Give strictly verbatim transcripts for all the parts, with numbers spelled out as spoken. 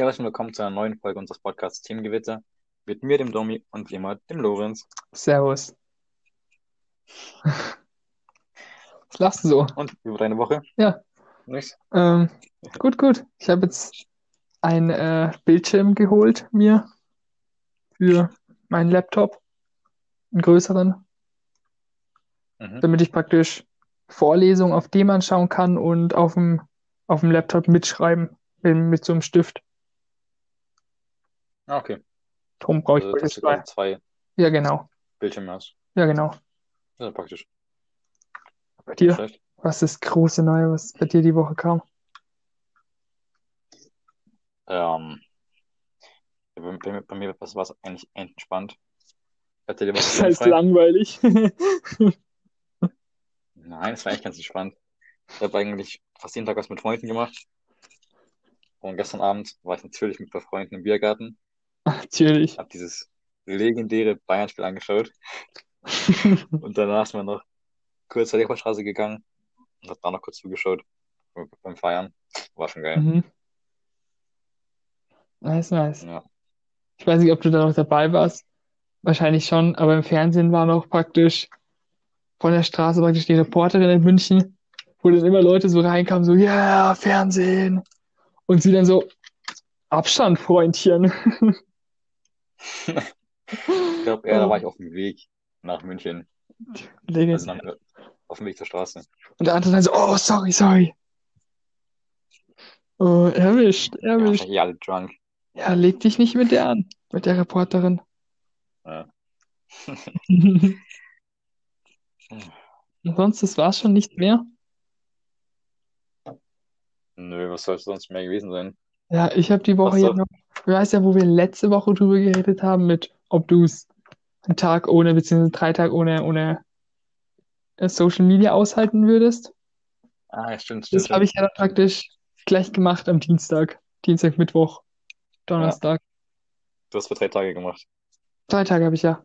Servus und willkommen zu einer neuen Folge unseres Podcasts Themengewitter mit mir, dem Domi, und wie immer, dem Lorenz. Servus. Was lachst du so? Und, über deine Woche? Ja. Nichts? Ähm, gut, gut. Ich habe jetzt einen äh, Bildschirm geholt mir für meinen Laptop. Einen größeren. Mhm. Damit ich praktisch Vorlesungen auf dem anschauen kann und auf dem, auf dem Laptop mitschreiben. Mit so einem Stift. Okay. Darum brauche ich also, praktisch zwei. zwei. Ja, genau. Bildschirme hast. Ja, genau. Das ist praktisch. Bei dir? Vielleicht. Was ist das große Neue, was bei dir die Woche kam? Ähm. Bei, bei, bei mir war es eigentlich entspannt. Hatte die Woche das heißt frei. Langweilig. Nein, es war eigentlich ganz entspannt. Ich habe eigentlich fast jeden Tag was mit Freunden gemacht. Und gestern Abend war ich natürlich mit ein paar Freunden im Biergarten. Ach, natürlich. Hab dieses legendäre Bayern-Spiel angeschaut. Und danach sind wir noch kurz zur Leopoldstraße gegangen und hab da noch kurz zugeschaut beim Feiern. War schon geil. Mhm. Nice, nice. Ja. Ich weiß nicht, ob du da noch dabei warst. Wahrscheinlich schon, aber im Fernsehen war noch praktisch von der Straße praktisch die Reporterin in München, wo dann immer Leute so reinkamen, so, ja, yeah, Fernsehen. Und sie dann so, Abstand, Freundchen. Ich glaube, ja, da war ich auf dem Weg nach München. Also nach, auf dem Weg zur Straße. Und der andere dann so, oh, sorry, sorry. Oh, erwischt, erwischt. Ja, alle drunk. Ja, leg dich nicht mit der an, mit der Reporterin. Ja. Und sonst, das war's schon nicht mehr. Nö, was soll es sonst mehr gewesen sein? Ja, ich habe die Woche ja noch, du weißt ja, wo wir letzte Woche drüber geredet haben, mit ob du es einen Tag ohne, beziehungsweise drei Tage ohne, ohne Social Media aushalten würdest. Ah, stimmt, stimmt. Das habe ich ja dann praktisch gleich gemacht am Dienstag. Dienstag, Mittwoch, Donnerstag. Ja. Du hast für drei Tage gemacht. Drei Tage habe ich ja.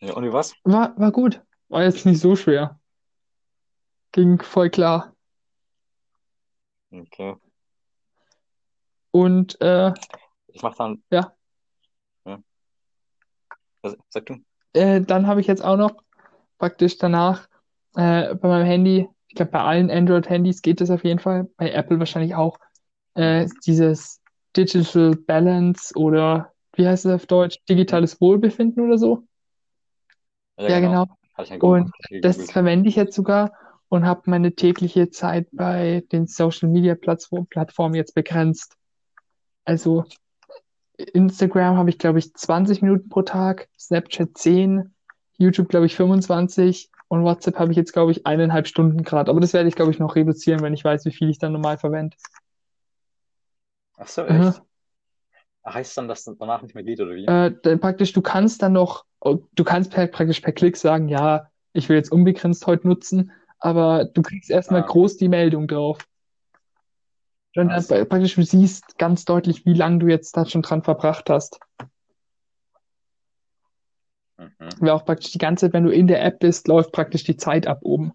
Ja, und wie war's? War, war gut. War jetzt nicht so schwer. Ging voll klar. Okay. Und, äh... Ich mach dann... Ja. Ja. Was, sag du? Äh, dann habe ich jetzt auch noch praktisch danach äh, bei meinem Handy, ich glaube, bei allen Android-Handys geht das auf jeden Fall, bei Apple wahrscheinlich auch, äh, dieses Digital Balance oder, wie heißt es auf Deutsch, digitales Wohlbefinden oder so? Ja, ja genau. genau. Und das verwende ich jetzt sogar und habe meine tägliche Zeit bei den Social-Media-Plattformen jetzt begrenzt. Also Instagram habe ich, glaube ich, zwanzig Minuten pro Tag, Snapchat zehn, YouTube, glaube ich, fünfundzwanzig und WhatsApp habe ich jetzt, glaube ich, eineinhalb Stunden gerade. Aber das werde ich, glaube ich, noch reduzieren, wenn ich weiß, wie viel ich dann normal verwende. Ach so, echt? Mhm. Heißt es dann, dass das danach nicht mehr geht, oder wie? Äh, dann praktisch, du kannst dann noch, du kannst per, praktisch per Klick sagen, ja, ich will jetzt unbegrenzt heute nutzen, aber du kriegst erstmal ah. groß die Meldung drauf. Dann also. dann praktisch, du siehst ganz deutlich, wie lange du jetzt da schon dran verbracht hast. Mhm. Weil auch praktisch die ganze Zeit, wenn du in der App bist, läuft praktisch die Zeit ab oben.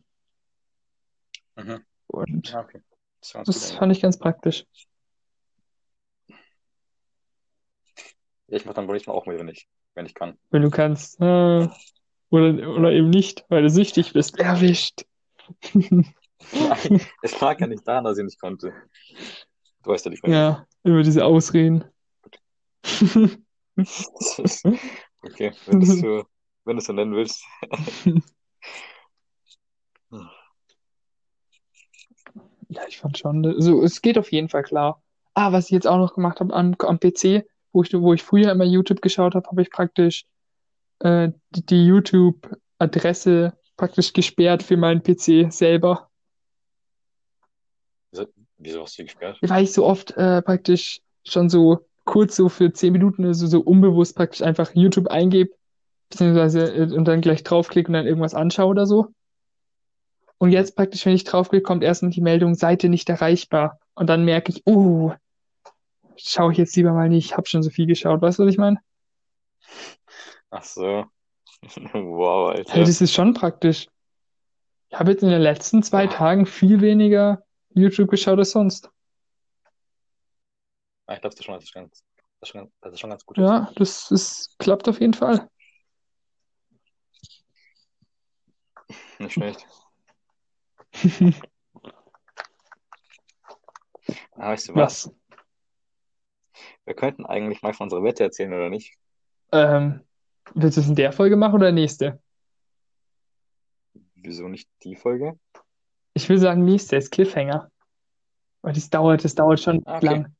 Mhm. Und ja, okay. Das, das fand ich ganz praktisch. Ich mach dann wohl nicht mal auch mal, wenn ich, wenn ich kann. Wenn du kannst. Äh, oder, oder eben nicht, weil du süchtig bist. Erwischt. Nein, es lag ja nicht daran, dass ich nicht konnte. Du weißt ja nicht mehr. Ja, über diese Ausreden. Okay, wenn du es so, wenn du es so nennen willst. Ja, ich fand schon. So, es geht auf jeden Fall klar. Ah, was ich jetzt auch noch gemacht habe am, am P C, wo ich, wo ich früher immer YouTube geschaut habe, habe ich praktisch äh, die, die YouTube-Adresse praktisch gesperrt für meinen P C selber. Wieso hast du die gesperrt? Weil ich so oft äh, praktisch schon so kurz so für zehn Minuten oder so, so unbewusst praktisch einfach YouTube eingebe, beziehungsweise äh, und dann gleich draufklicke und dann irgendwas anschaue oder so. Und jetzt praktisch, wenn ich draufklicke, kommt erstmal die Meldung, Seite nicht erreichbar. Und dann merke ich, uh, schaue ich jetzt lieber mal nicht, ich habe schon so viel geschaut. Weißt du, was ich meine? Ach so. Wow, Alter. Hey, das ist schon praktisch. Ich habe jetzt in den letzten zwei Tagen viel weniger YouTube geschaut als sonst. Ah, ich glaube, das ist schon, das ist schon, ganz- das ist schon, ganz- das ist schon ganz gut jetzt. Ja, das ist, klappt auf jeden Fall. Nicht schlecht. Ah, weißt du was? Was? Wir könnten eigentlich mal von unserer Wette erzählen, oder nicht? Ähm, willst du es in der Folge machen oder nächste? Wieso nicht die Folge? Ich will sagen, nächste ist Cliffhanger. Weil das dauert, das dauert schon Ah, okay. lang.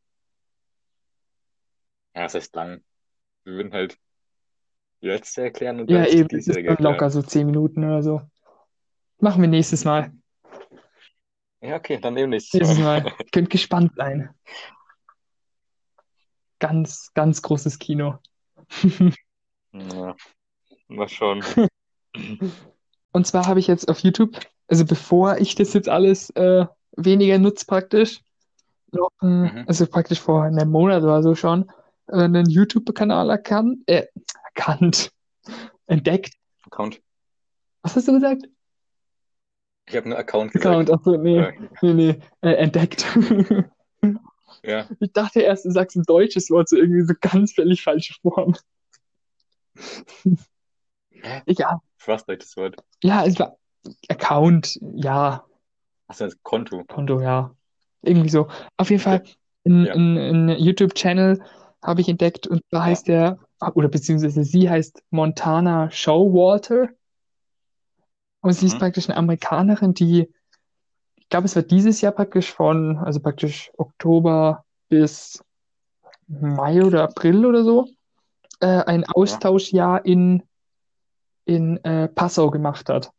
Ja, das heißt lang. Wir würden halt die letzte erklären und Ja, dann die eben, das ist diesjährige dann locker erklären. so zehn Minuten oder so. Machen wir nächstes Mal. Ja, okay, dann eben nächstes Nächstes Mal. Mal. Könnt gespannt sein. Ganz, ganz großes Kino. Ja, mal schauen. Und zwar habe ich jetzt auf YouTube, also bevor ich das jetzt alles äh, weniger nutze praktisch, noch, ein- Mhm. also praktisch vor einem Monat oder so schon, äh, einen YouTube-Kanal erkannt, äh, erkannt, entdeckt. Account. Was hast du gesagt? Ich habe nur Account Account, gesagt. ach so, nee, Äh, nee, nee, äh, entdeckt. ja, Ich dachte erst, du sagst ein deutsches Wort, so irgendwie so ganz völlig falsche Form. hä? Ja, Was deutsches Wort? ja, es war Account, ja. Achso, das Konto. Konto, ja. Irgendwie so. Auf jeden Okay, Fall einen ja, einen- einen YouTube-Channel habe ich entdeckt und da ja. heißt der, oder beziehungsweise sie heißt Montana Schowalter und sie ist Mhm. praktisch eine Amerikanerin, die, ich glaube, es war dieses Jahr praktisch von, also praktisch Oktober bis Mai oder April oder so, äh, ein Ja. Austauschjahr in, in äh, Passau gemacht hat.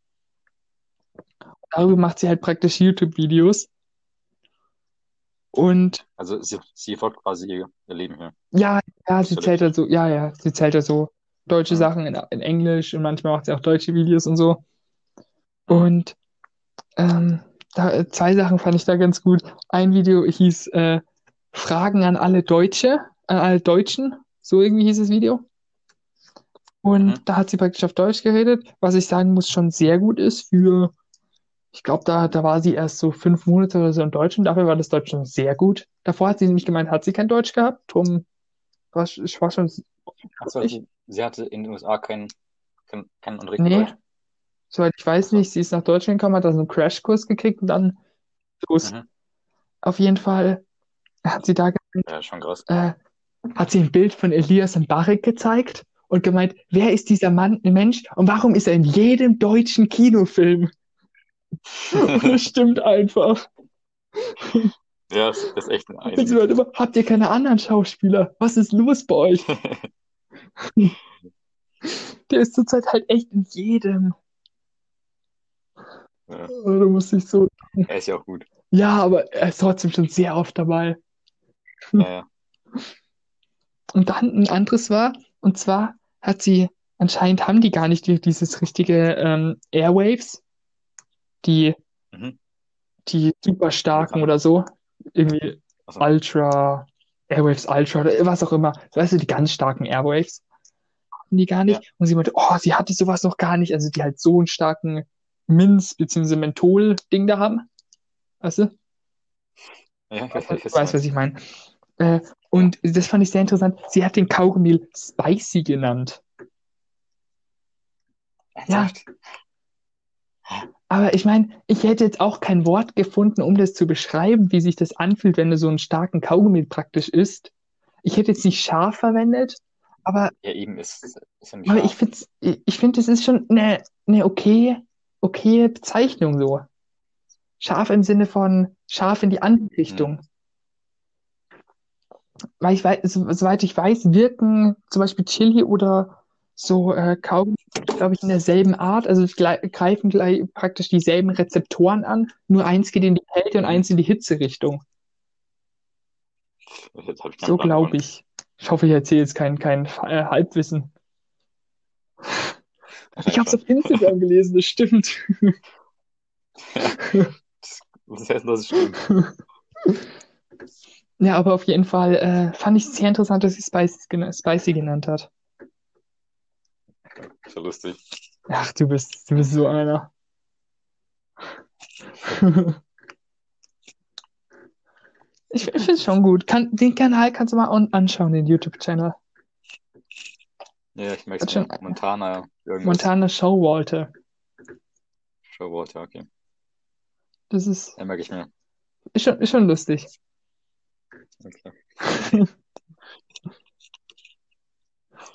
Darüber macht sie halt praktisch YouTube-Videos und Also sie, sie folgt quasi ihr, ihr Leben hier. Ja, ja, Ist sie ja zählt halt richtig. so, ja, ja, sie zählt halt so deutsche Mhm. Sachen in, in Englisch und manchmal macht sie auch deutsche Videos und so. Mhm. Und ähm, da, zwei Sachen fand ich da ganz gut. Ein Video hieß äh, Fragen an alle Deutsche, an alle Deutschen, so irgendwie hieß das Video. Und Mhm. da hat sie praktisch auf Deutsch geredet, was ich sagen muss, schon sehr gut ist für, ich glaube, da, da war sie erst so fünf Monate oder so in Deutsch und dafür war das Deutsch schon sehr gut. Davor hat sie nämlich gemeint, hat sie kein Deutsch gehabt, drum war, ich war schon Achso, ich. sie, sie hatte in den U S A kein, kein, kein Unterricht in Nee, Deutsch. soweit ich weiß Achso. nicht, sie ist nach Deutschland gekommen, hat da so einen Crashkurs gekriegt und dann los. Mhm. Auf jeden Fall hat sie da gemeint, Ja, schon krass. äh, hat sie ein Bild von Elias und Barrick gezeigt und gemeint, wer ist dieser Mann, Mensch und warum ist er in jedem deutschen Kinofilm? Und das stimmt einfach. Ja, das das ist echt ein Und sie Einige. meint immer, habt ihr keine anderen Schauspieler? Was ist los bei euch? Der ist zurzeit halt echt in jedem. Ja. Oh, da muss ich so. Er ist ja auch gut. Ja, aber er ist trotzdem schon sehr oft dabei. Ja, ja. Und dann ein anderes war, und zwar hat sie, anscheinend haben die gar nicht die- dieses richtige ähm, Airwaves, die, Mhm. die super starken Empfang. oder so, irgendwie Achso. Ultra, Airwaves Ultra oder was auch immer, weißt du, die ganz starken Airwaves hatten die gar Ja. nicht. Und sie meinte, oh, sie hatte sowas noch gar nicht, also die halt so einen starken Minz- bzw. Menthol-Ding da haben, weißt du? Ja, ich weiß, ich weiß, Du was du weißt, was meinst. ich meine. Äh, Ja. und das fand ich sehr interessant. Sie hat den Kaugummi Spicy genannt. Ja, Ernsthaft? aber ich meine, ich hätte jetzt auch kein Wort gefunden, um das zu beschreiben, wie sich das anfühlt, wenn du so einen starken Kaugummi praktisch isst. Ich hätte jetzt nicht scharf verwendet, aber, Ja, eben ist, ist ja nicht aber ich scharf. finde, ich finde, das ist schon eine, eine okay, okay Bezeichnung so. Scharf im Sinne von scharf in die andere Mhm. Richtung. Weil ich weiß, so, soweit ich weiß, wirken zum Beispiel Chili oder so äh, Kaugummi, glaube ich, in derselben Art. Also es glei- greifen gleich praktisch dieselben Rezeptoren an. Nur eins geht in die Kälte und Mhm. eins in die Hitzerichtung. Jetzt habe ich keinen So Plan glaube davon. ich. Ich hoffe, ich erzähle jetzt kein, kein äh, Halbwissen. Ich Wahrscheinlich habe es schon. auf Instagram gelesen, das stimmt. Ja, das, das heißt, das ist stimmt. Ja, aber auf jeden Fall äh, fand ich es sehr interessant, dass sie Spicy, gena- Spicy genannt hat. Ist ja lustig. Ach, du bist, du bist so einer. Ich, ich finde es schon gut. Kann, den Kanal kannst du mal un- anschauen, den YouTube-Channel. Ja, ich merke es schon. Montana, irgendwas. Montana Schowalter. Schowalter, okay. Das ist. Ja, merke ich mir. Ist schon, ist schon lustig. Okay.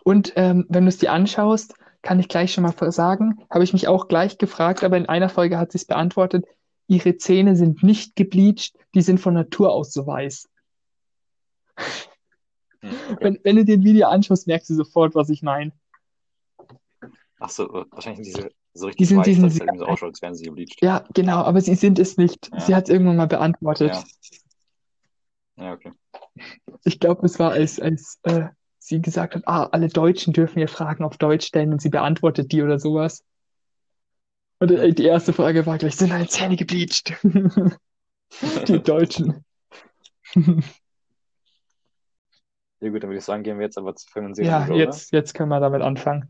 Und ähm, wenn du es dir anschaust, kann ich gleich schon mal sagen, habe ich mich auch gleich gefragt, aber in einer Folge hat sie es beantwortet, ihre Zähne sind nicht gebleached, die sind von Natur aus so weiß. Hm, okay. wenn, wenn du dir ein Video anschaust, merkst du sofort, was ich meine. Ach so, wahrscheinlich diese so richtig die weiß, diesen, dass sie halt so ausschaut, als wären sie gebleached. Ja, genau, aber sie sind es nicht. Ja. Sie hat es irgendwann mal beantwortet. Ja, ja okay. Ich glaube, es war als... als äh, sie gesagt hat, ah, alle Deutschen dürfen ihr Fragen auf Deutsch stellen und sie beantwortet die oder sowas. Und die erste Frage war gleich, sind deine Zähne gebleached? Die Deutschen. Ja gut, dann würde ich sagen, gehen wir jetzt aber zu Filmen und Serien. Ja, oder? Jetzt, jetzt können wir damit anfangen.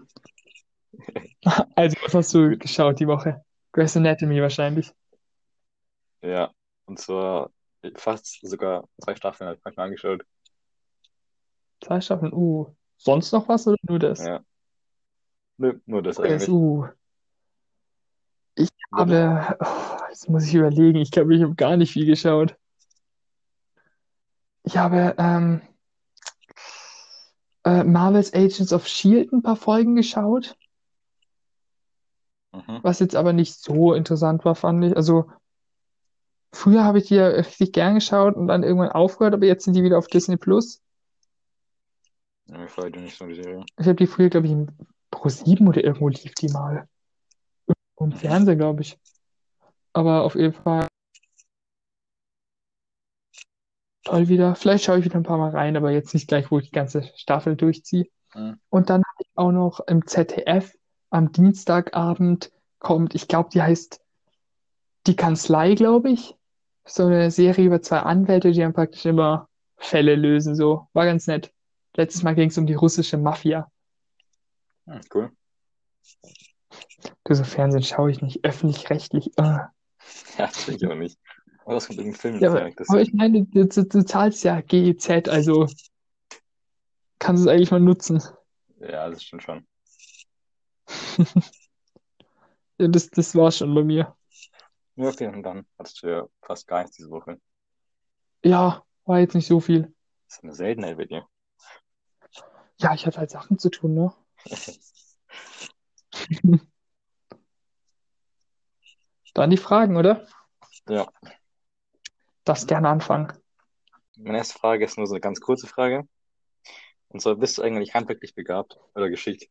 Also, was hast du geschaut die Woche? Grey's Anatomy wahrscheinlich. Ja, und zwar fast sogar zwei Staffeln habe ich manchmal angeschaut. Zwei Staffeln, uh. Sonst noch was oder nur das? Ja. Nö, nur das okay, eigentlich. Uh. Ich habe, oh, jetzt muss ich überlegen, ich glaube, ich habe gar nicht viel geschaut. Ich habe ähm, äh, Marvel's Agents of S H I E L D ein paar Folgen geschaut. Mhm. Was jetzt aber nicht so interessant war, fand ich. Also, früher habe ich die ja richtig gern geschaut und dann irgendwann aufgehört, aber jetzt sind die wieder auf Disney+. Ich habe die früher, glaube ich, im Pro sieben oder irgendwo lief die mal. Im Fernseher, glaube ich. Aber auf jeden Fall toll wieder. Vielleicht schaue ich wieder ein paar Mal rein, aber jetzt nicht gleich, wo ich die ganze Staffel durchziehe. Mhm. Und dann habe ich auch noch im Z D F am Dienstagabend kommt, ich glaube, die heißt Die Kanzlei, glaube ich. So eine Serie über zwei Anwälte, die dann praktisch immer Fälle lösen. So. War ganz nett. Letztes Mal ging es um die russische Mafia. Ja, cool. Du, so Fernsehen schaue ich nicht. Öffentlich-rechtlich. Oh. Ja, das will ich auch nicht. Aber das kommt irgendein Film. Ja, aber, aber ich meine, du, du, du zahlst ja G E Z, also kannst du es eigentlich mal nutzen. Ja, das stimmt schon. Ja, das, das war schon bei mir. Ja, okay, und dann hattest du ja fast gar nichts diese Woche. Ja, war jetzt nicht so viel. Das ist eine Seltenheit bei dir. Ja, ich hatte halt Sachen zu tun, ne? Dann die Fragen, oder? Ja. Darfst gerne anfangen. Meine erste Frage ist nur so eine ganz kurze Frage. Und zwar, bist du eigentlich handwerklich begabt oder geschickt?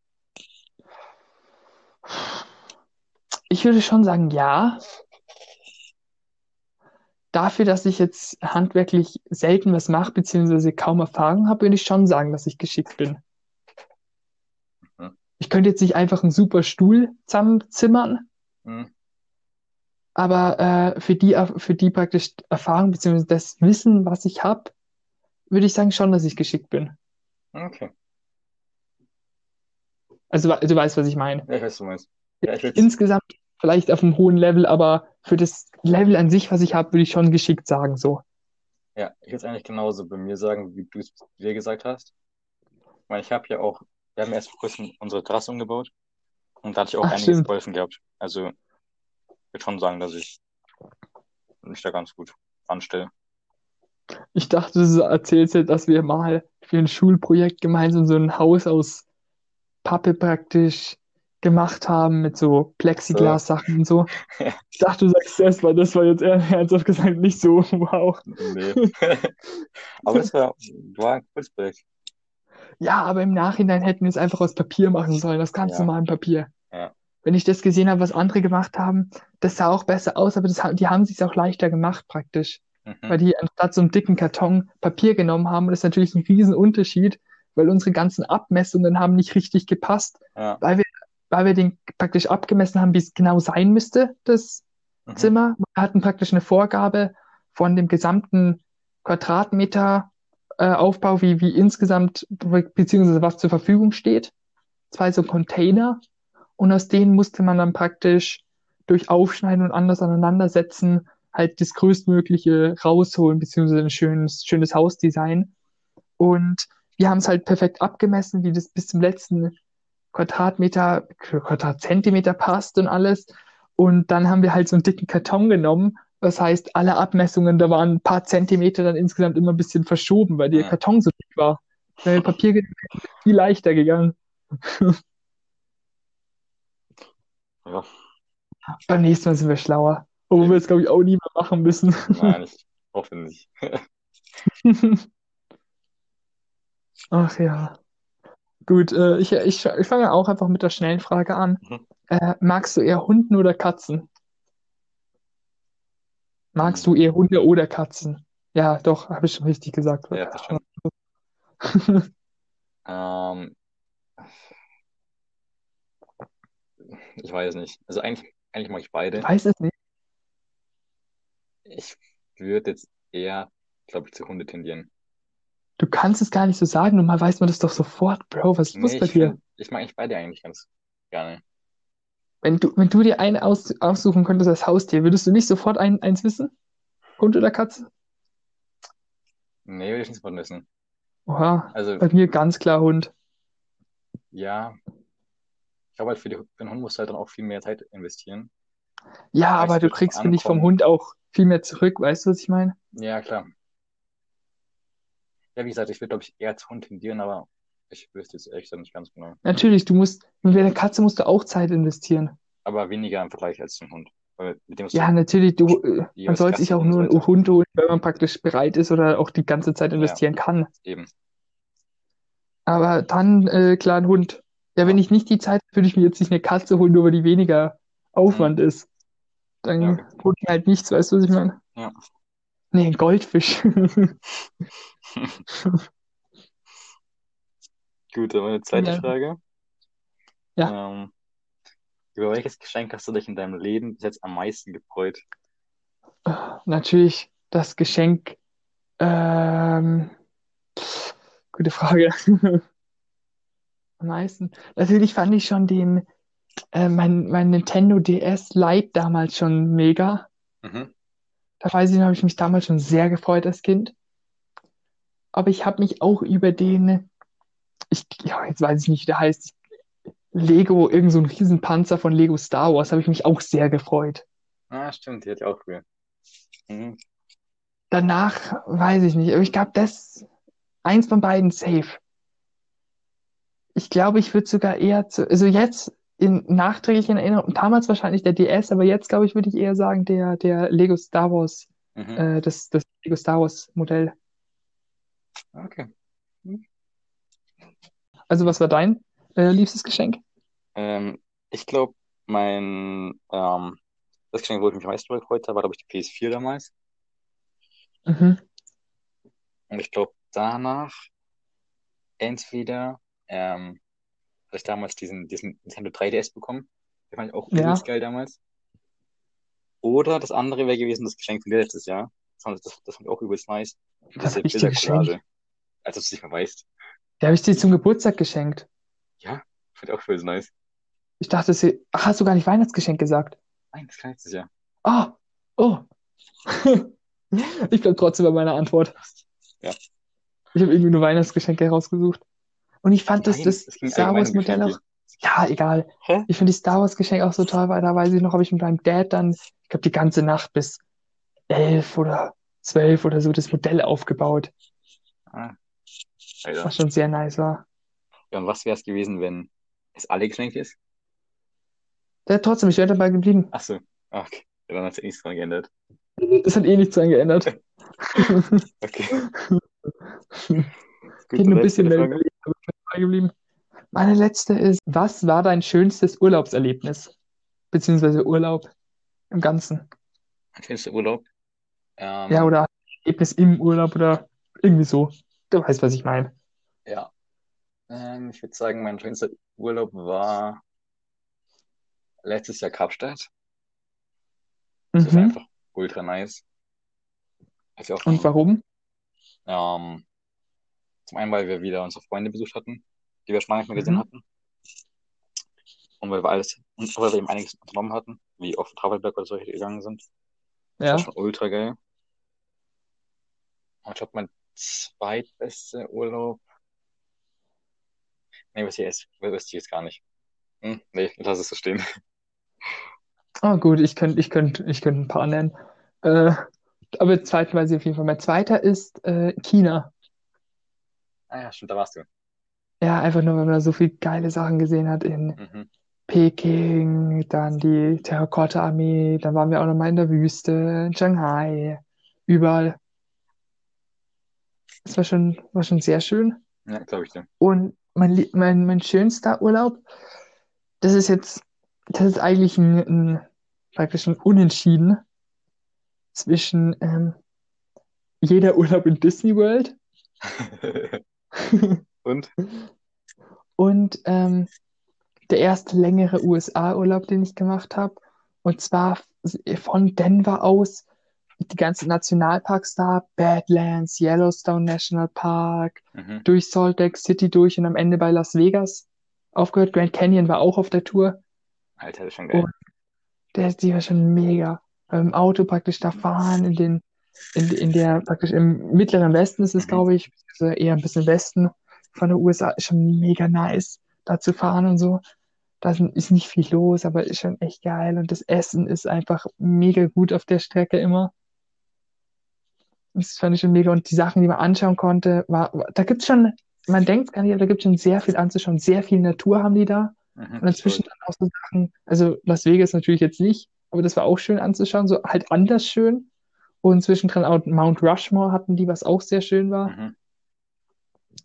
Ich würde schon sagen, ja. Dafür, dass ich jetzt handwerklich selten was mache, beziehungsweise kaum Erfahrung habe, würde ich schon sagen, dass ich geschickt bin. Mhm. Ich könnte jetzt nicht einfach einen super Stuhl zusammenzimmern, mhm. aber äh, für die, für die praktisch Erfahrung, beziehungsweise das Wissen, was ich habe, würde ich sagen schon, dass ich geschickt bin. Okay. Also du weißt, was ich meine. Ja, ich weiß, was du meinst. Ja, ich Insgesamt vielleicht auf einem hohen Level, aber für das Level an sich, was ich habe, würde ich schon geschickt sagen, so. Ja, ich würde es eigentlich genauso bei mir sagen, wie du es dir gesagt hast. Ich meine, ich habe ja auch, wir haben erst vor kurzem unsere Terrasse umgebaut und da hatte ich auch Ach, einiges geholfen gehabt. Also, ich würde schon sagen, dass ich mich da ganz gut anstelle. Ich dachte, du erzählst jetzt, dass wir mal für ein Schulprojekt gemeinsam so ein Haus aus Pappe praktisch gemacht haben mit so Plexiglas-Sachen so. Und so. Ja. Ich dachte, du sagst das, weil das war jetzt ernsthaft gesagt nicht so, wow. Nee. Aber es war, war ein cooles Projekt. Ja, aber im Nachhinein hätten wir es einfach aus Papier machen sollen, das ganz ja. normal in Papier. Ja. Wenn ich das gesehen habe, was andere gemacht haben, das sah auch besser aus, aber das, die haben es sich auch leichter gemacht praktisch. Mhm. Weil die anstatt so einem dicken Karton Papier genommen haben, und das ist natürlich ein Riesenunterschied, weil unsere ganzen Abmessungen haben nicht richtig gepasst, ja. weil wir weil wir den praktisch abgemessen haben, wie es genau sein müsste, das mhm. Zimmer. Wir hatten praktisch eine Vorgabe von dem gesamten Quadratmeter äh, Aufbau, wie, wie insgesamt, beziehungsweise was zur Verfügung steht. Zwei so Container. Und aus denen musste man dann praktisch durch Aufschneiden und anders aneinandersetzen halt das Größtmögliche rausholen, beziehungsweise ein schönes, schönes Hausdesign. Und wir haben es halt perfekt abgemessen, wie das bis zum letzten Quadratmeter, Quadratzentimeter passt und alles. Und dann haben wir halt so einen dicken Karton genommen. Das heißt, alle Abmessungen, da waren ein paar Zentimeter dann insgesamt immer ein bisschen verschoben, weil der ja. Karton so dick war. Wenn wir Papier genommen hätten, wäre es viel leichter gegangen. Ja. Beim nächsten Mal sind wir schlauer. Obwohl wir es, glaube ich, auch nie mehr machen müssen. Nein, ich hoffe nicht. Ach ja. Gut, äh, ich, ich, ich fange auch einfach mit der schnellen Frage an. Mhm. Äh, magst du eher Hunden oder Katzen? Magst du eher Hunde oder Katzen? Ja, doch, habe ich schon richtig gesagt. Ja, das stimmt. ähm, ich weiß nicht. Also eigentlich, eigentlich mag ich beide. Ich weiß es nicht. Ich würde jetzt eher, glaube ich, zu Hunde tendieren. Du kannst es gar nicht so sagen, normal weiß man das doch sofort, Bro. Was ist los nee, bei ich dir? Find, ich mag eigentlich beide eigentlich ganz gerne. Wenn du, wenn du dir einen aus, aussuchen könntest als Haustier, würdest du nicht sofort ein, eins wissen? Hund oder Katze? Nee, würde ich nicht sofort wissen. Oha, also, bei mir ganz klar Hund. Ja, ich glaube halt, für, die, für den Hund musst du halt dann auch viel mehr Zeit investieren. Ja, aber, aber du kriegst, finde ich, vom Hund auch viel mehr zurück, weißt du, was ich meine? Ja, klar. Ja, wie gesagt, ich würde, glaube ich, eher zu Hund tendieren, aber ich wüsste jetzt ehrlich gesagt nicht ganz genau. Natürlich, du musst, mit der Katze musst du auch Zeit investieren. Aber weniger im Vergleich als zum Hund. Weil mit dem ja, natürlich, du, man sollte sich auch nur einen Hund holen, wenn man praktisch bereit ist oder auch die ganze Zeit investieren ja, kann. Eben. Aber dann, äh, klar, ein Hund. Ja, wenn ich nicht die Zeit habe, würde ich mir jetzt nicht eine Katze holen, nur weil die weniger Aufwand hm. ist. Dann ja, okay. holt mir halt nichts, weißt du, was ich meine? Ja. Nee, ein Goldfisch. Gut, dann eine zweite ja. Frage. Ja. Ähm, über welches Geschenk hast du dich in deinem Leben bis jetzt am meisten gefreut? Natürlich das Geschenk. Ähm, gute Frage. Am meisten. Natürlich fand ich schon den äh, mein, mein Nintendo D S Lite damals schon mega. Mhm. Da weiß ich noch, habe ich mich damals schon sehr gefreut als Kind. Aber ich habe mich auch über den, ich, ja, jetzt weiß ich nicht, wie der heißt, Lego, irgend so ein Riesenpanzer von Lego Star Wars, habe ich mich auch sehr gefreut. Ah, stimmt, die hatte ich auch früher. Mhm. Danach weiß ich nicht, aber ich glaube, das eins von beiden safe. Ich glaube, ich würde sogar eher zu, also jetzt in nachträglichen Erinnerungen, damals wahrscheinlich der D S, aber jetzt, glaube ich, würde ich eher sagen, der, der Lego Star Wars, mhm. äh, das, das Lego Star Wars Modell. Okay. Mhm. Also, was war dein äh, liebstes Geschenk? Ähm, ich glaube, mein, ähm, das Geschenk, wo ich mich am meisten gefreut habe, war, glaube ich, die P S vier damals. Mhm. Und ich glaube, danach entweder, ähm, habe ich damals diesen, diesen Nintendo drei D S bekommen. Den fand ich auch übelst ja. geil damals. Oder das andere wäre gewesen, das Geschenk von letztes Jahr. Das, das, das fand ich auch übelst nice. Das habe ich dir geschenkt. Als ob du es nicht mehr weißt. Der habe ich dir zum Geburtstag geschenkt. Ja, fand ich auch übelst nice. Ich dachte, es ist... Ach, hast du gar nicht Weihnachtsgeschenk gesagt? Nein, das kann letztes Jahr. Ah, oh. oh. Ich bleibe trotzdem bei meiner Antwort. Ja. Ich habe irgendwie nur Weihnachtsgeschenke herausgesucht. Und ich fand Nein, das, das Star Wars Modell auch, ja, egal. Hä? Ich finde die Star Wars Geschenk auch so toll, weil da weiß ich noch, habe ich mit meinem Dad dann, ich glaube, die ganze Nacht bis elf oder zwölf oder so das Modell aufgebaut. Ah. Also. Was schon sehr nice war. Ja, und was wäre es gewesen, wenn es alle Geschenke ist? Ja, trotzdem, ich wäre dabei geblieben. Ach so, okay. Ja, dann hat es eh nichts dran geändert. Es hat eh nichts dran geändert. Okay. Geht nur ein bisschen mehr überlegt, aber ich bin dabei geblieben. Meine letzte ist, was war dein schönstes Urlaubserlebnis? Beziehungsweise Urlaub im Ganzen. Mein schönster Urlaub? Ähm, ja, oder Erlebnis im Urlaub oder irgendwie so. Du weißt, was ich meine. Ja. Ähm, ich würde sagen, mein schönster Urlaub war letztes Jahr Kapstadt. Das mhm. ist einfach ultra nice. Also auch Und warum? Ähm, Zum einen, weil wir wieder unsere Freunde besucht hatten, die wir schon lange nicht mehr gesehen mhm. hatten. Und weil wir alles, und weil wir eben einiges unternommen hatten, wie auf Travelberg oder solche gegangen sind. Das war Ja. schon ultra geil. Ich glaube, mein zweitbester Urlaub. Nee, was hier ist, wüsste ich jetzt gar nicht. Hm, nee, lass es so stehen. Ah, gut, ich könnte ich könnt, ich könnt ein paar nennen. Äh, aber zweiten weiß ich auf jeden Fall. Mein zweiter ist äh, China. Ah ja, stimmt, da warst du. Ja, einfach nur, weil man da so viel geile Sachen gesehen hat in Mhm. Peking, dann die Terrakotta-Armee, dann waren wir auch nochmal in der Wüste, in Shanghai, überall. Es war schon, war schon sehr schön. Ja, glaube ich dir. Und mein, lie- mein, mein schönster Urlaub, das ist jetzt, das ist eigentlich ein, ein praktisch ein Unentschieden zwischen ähm, jeder Urlaub in Disney World Und? und ähm, der erste längere U S A-Urlaub, den ich gemacht habe. Und zwar f- von Denver aus die ganzen Nationalparks da, Badlands, Yellowstone National Park, Mhm. durch Salt Lake City durch und am Ende bei Las Vegas aufgehört. Grand Canyon war auch auf der Tour Alter, das ist schon geil. und der, die war schon mega. Im Auto praktisch da fahren, in den, in, in der, praktisch im mittleren Westen ist es, Mhm. glaube ich, also eher ein bisschen Westen von den U S A, ist schon mega nice, da zu fahren und so. Da sind- ist nicht viel los, aber ist schon echt geil. Und das Essen ist einfach mega gut auf der Strecke immer. Das fand ich schon mega. Und die Sachen, die man anschauen konnte, war, war da gibt's schon, man denkt gar nicht, aber da gibt's schon sehr viel anzuschauen. Sehr viel Natur haben die da. Mhm, Und inzwischen voll. dann auch so Sachen, also Las Vegas natürlich jetzt nicht, aber das war auch schön anzuschauen, so halt anders schön. Und zwischendrin auch Mount Rushmore hatten die, was auch sehr schön war. Mhm.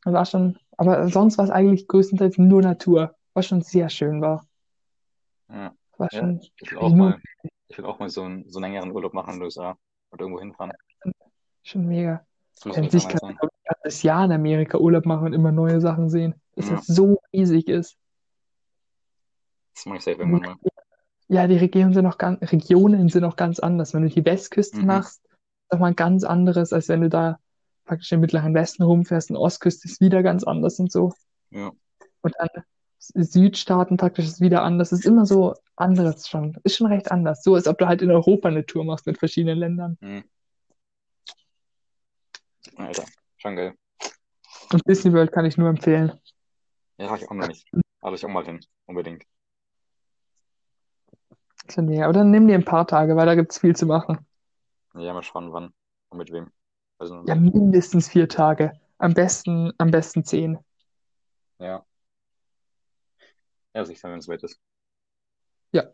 War schon, aber sonst war es eigentlich größtenteils nur Natur, was schon sehr schön war. Ja. War Ja, schon ich will auch genug, mal, ich will auch mal so einen, so einen längeren Urlaub machen in den U S A und irgendwo hinfahren. schon mega. Das muss Ähm, irgendwann Ich mal kann sein. glaub ich, ein ganzes Jahr in Amerika Urlaub machen und immer neue Sachen sehen, dass Ja, das so riesig ist. das mache ich safe Obwohl, irgendwann mal. ja, die Regionen sind noch ganz, Regionen sind noch ganz anders. Wenn du die Westküste Mhm. machst, ist nochmal ganz anderes, als wenn du da praktisch im Mittleren Westen rumfährst. Und Ostküste ist wieder ganz anders und so. Ja. Und dann Südstaaten praktisch ist wieder anders. Ist immer so anderes schon. Ist schon recht anders. So, als ob du halt in Europa eine Tour machst mit verschiedenen Ländern. Mhm. Alter, schon geil. Und Disney World kann ich nur empfehlen. Ja, habe ich auch noch nicht. Aber ich auch mal hin, unbedingt. Ist ja mega. Aber dann nimm dir ein paar Tage, weil da gibt es viel zu machen. Ja, mal schauen, wann und mit wem. Also, Ja, mindestens vier Tage. Am besten, am besten zehn. ja, ja, sicher, wenn es weit ist. Ja,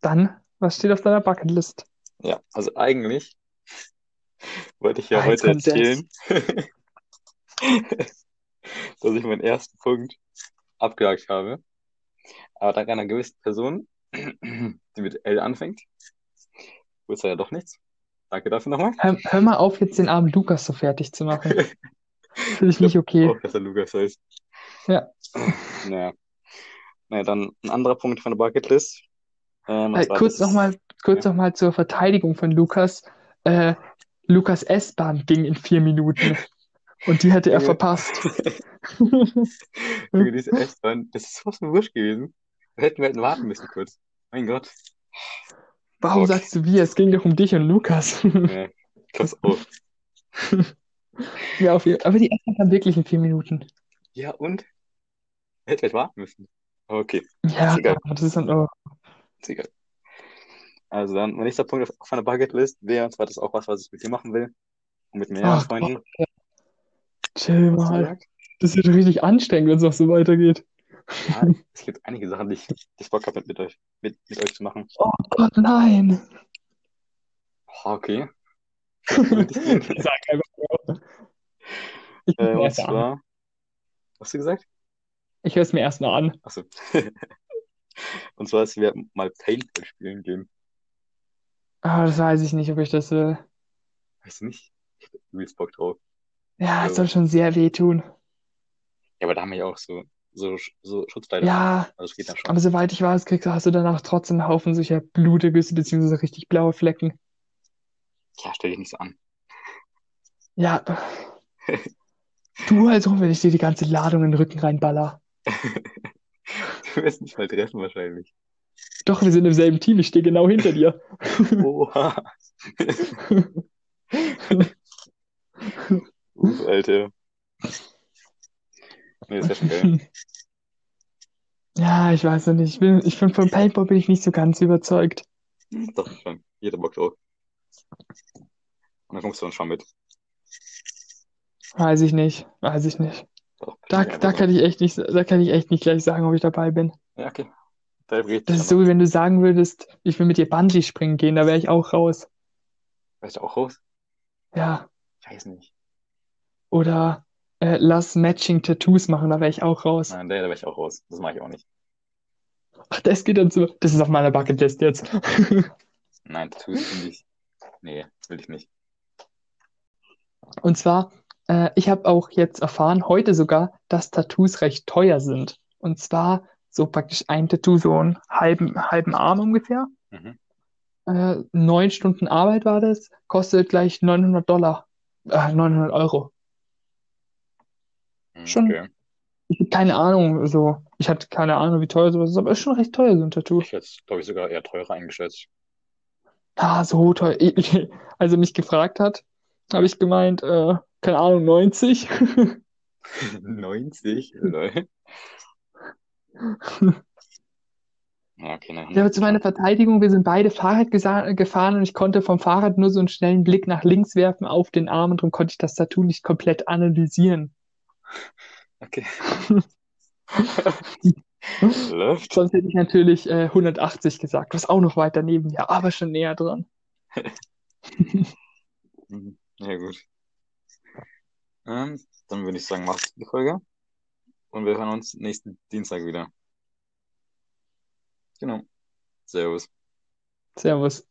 dann, was steht auf deiner Bucketlist? Ja, also eigentlich wollte ich ja Ah, jetzt heute kommt das. erzählen, dass ich meinen ersten Punkt abgehakt habe. Aber dank einer gewissen Person, die mit L anfängt, wurde es ja doch nichts. Danke dafür nochmal. Hör, hör mal auf, jetzt den armen Lukas so fertig zu machen. Finde Ich ich glaube nicht okay. auch, dass er Lukas heißt. Ja, Naja, naja, dann ein anderer Punkt von der Bucketlist. Ähm, und äh, zwar, das kurz ist, nochmal, kurz ja, noch mal zur Verteidigung von Lukas. Äh, Lukas S-Bahn ging in vier Minuten und die hätte er Junge, verpasst. Junge, diese S-Bahn, das ist sowas von wurscht gewesen. Da hätten wir hätten warten müssen kurz. Mein Gott. Warum Fuck. sagst du wir? Es ging doch um dich und Lukas. Ja, pass auf. Ja, auf jeden Fall. Aber die S-Bahn kam wirklich in vier Minuten. Ja, und? Hätte ich warten müssen. Okay, ist Ja, egal, das ist dann auch. ist egal. Also dann, mein nächster Punkt auf auf meiner Bucketlist wäre, und zwar das ist auch was, was ich mit dir machen will, und mit mehreren Ach Gott, Freunden, chill hast du mal. gesagt. Das wird richtig anstrengend, wenn es noch so weitergeht. Ja, es gibt einige Sachen, die ich, die ich Bock habe, mit, mit euch, mit, mit euch zu machen. Oh Gott, nein. Oh, okay, will dich gehen. Ich sag einfach nur. Ich höre es Äh, mir und erst mal an. zwar, was hast du gesagt? Ich höre es mir erst mal an. Achso. Und zwar, dass wir mal Paintball spielen gehen. Ah, das weiß ich nicht, ob ich das will. Weißt du nicht? Ich hab übelst Bock drauf. Ja, es soll Also, schon sehr wehtun. ja, aber da haben wir ja auch so, so, Sch- so Schutzkleider an. Ja, Also, es geht dann schon. aber soweit ich weiß, kriegst, hast du danach trotzdem einen Haufen solcher Blutegüsse beziehungsweise richtig blaue Flecken. Ja, stell dich nicht so an. Ja, du, als ob wenn ich dir die ganze Ladung in den Rücken reinballer. Du wirst mich mal treffen, wahrscheinlich. Doch, wir sind im selben Team, ich stehe genau hinter dir. Oha. Uff, Alter. Nee, ist ja schon geil. Ja, ich weiß noch nicht. Ich bin, ich bin von Paintball bin ich nicht so ganz überzeugt. Doch, schon. Jeder Bock drauf. Und dann kommst du dann schon mit. Weiß ich nicht. Weiß ich nicht. Doch, da, da, kann ich echt nicht, da kann ich echt nicht gleich sagen, ob ich dabei bin. Ja, okay. Da das ist so, wie wenn du sagen würdest, ich will mit dir Bungee springen gehen, da wäre ich auch raus. Wärst du auch raus? Ja. Ich weiß nicht. Oder äh, lass Matching-Tattoos machen, da wäre ich auch raus. Nein, da wäre ich auch raus. Das mache ich auch nicht. Ach, das geht dann so. Das ist auf meiner Bucketlist jetzt. Nein, Tattoos finde ich. Nee, will ich nicht. Und zwar, äh, ich habe auch jetzt erfahren, heute sogar, dass Tattoos recht teuer sind. Und zwar so praktisch ein Tattoo, so einen halben, halben Arm ungefähr. Mhm. Äh, neun Stunden Arbeit war das, kostet gleich neunhundert Dollar. Äh, neunhundert Euro. Okay. Schon, keine Ahnung, so. Ich hatte keine Ahnung, wie teuer sowas ist, aber ist schon recht teuer, so ein Tattoo. Ich hätte es, glaube ich, sogar eher teurer eingeschätzt. Ah, so teuer. Als er mich gefragt hat, habe ich gemeint, äh, keine Ahnung, neunzig. neunzig? Lol. Ja, okay, nein. Aber zu meiner Verteidigung, wir sind beide Fahrrad gesa- gefahren und ich konnte vom Fahrrad nur so einen schnellen Blick nach links werfen auf den Arm und darum konnte ich das Tattoo nicht komplett analysieren. Okay. Läuft. Sonst hätte ich natürlich äh, hundertachtzig gesagt, was auch noch weit daneben wäre, ja, aber schon näher dran. Ja, gut. Ähm, dann würde ich sagen, macht's die Folge. Und wir hören uns nächsten Dienstag wieder. Genau. Servus. Servus.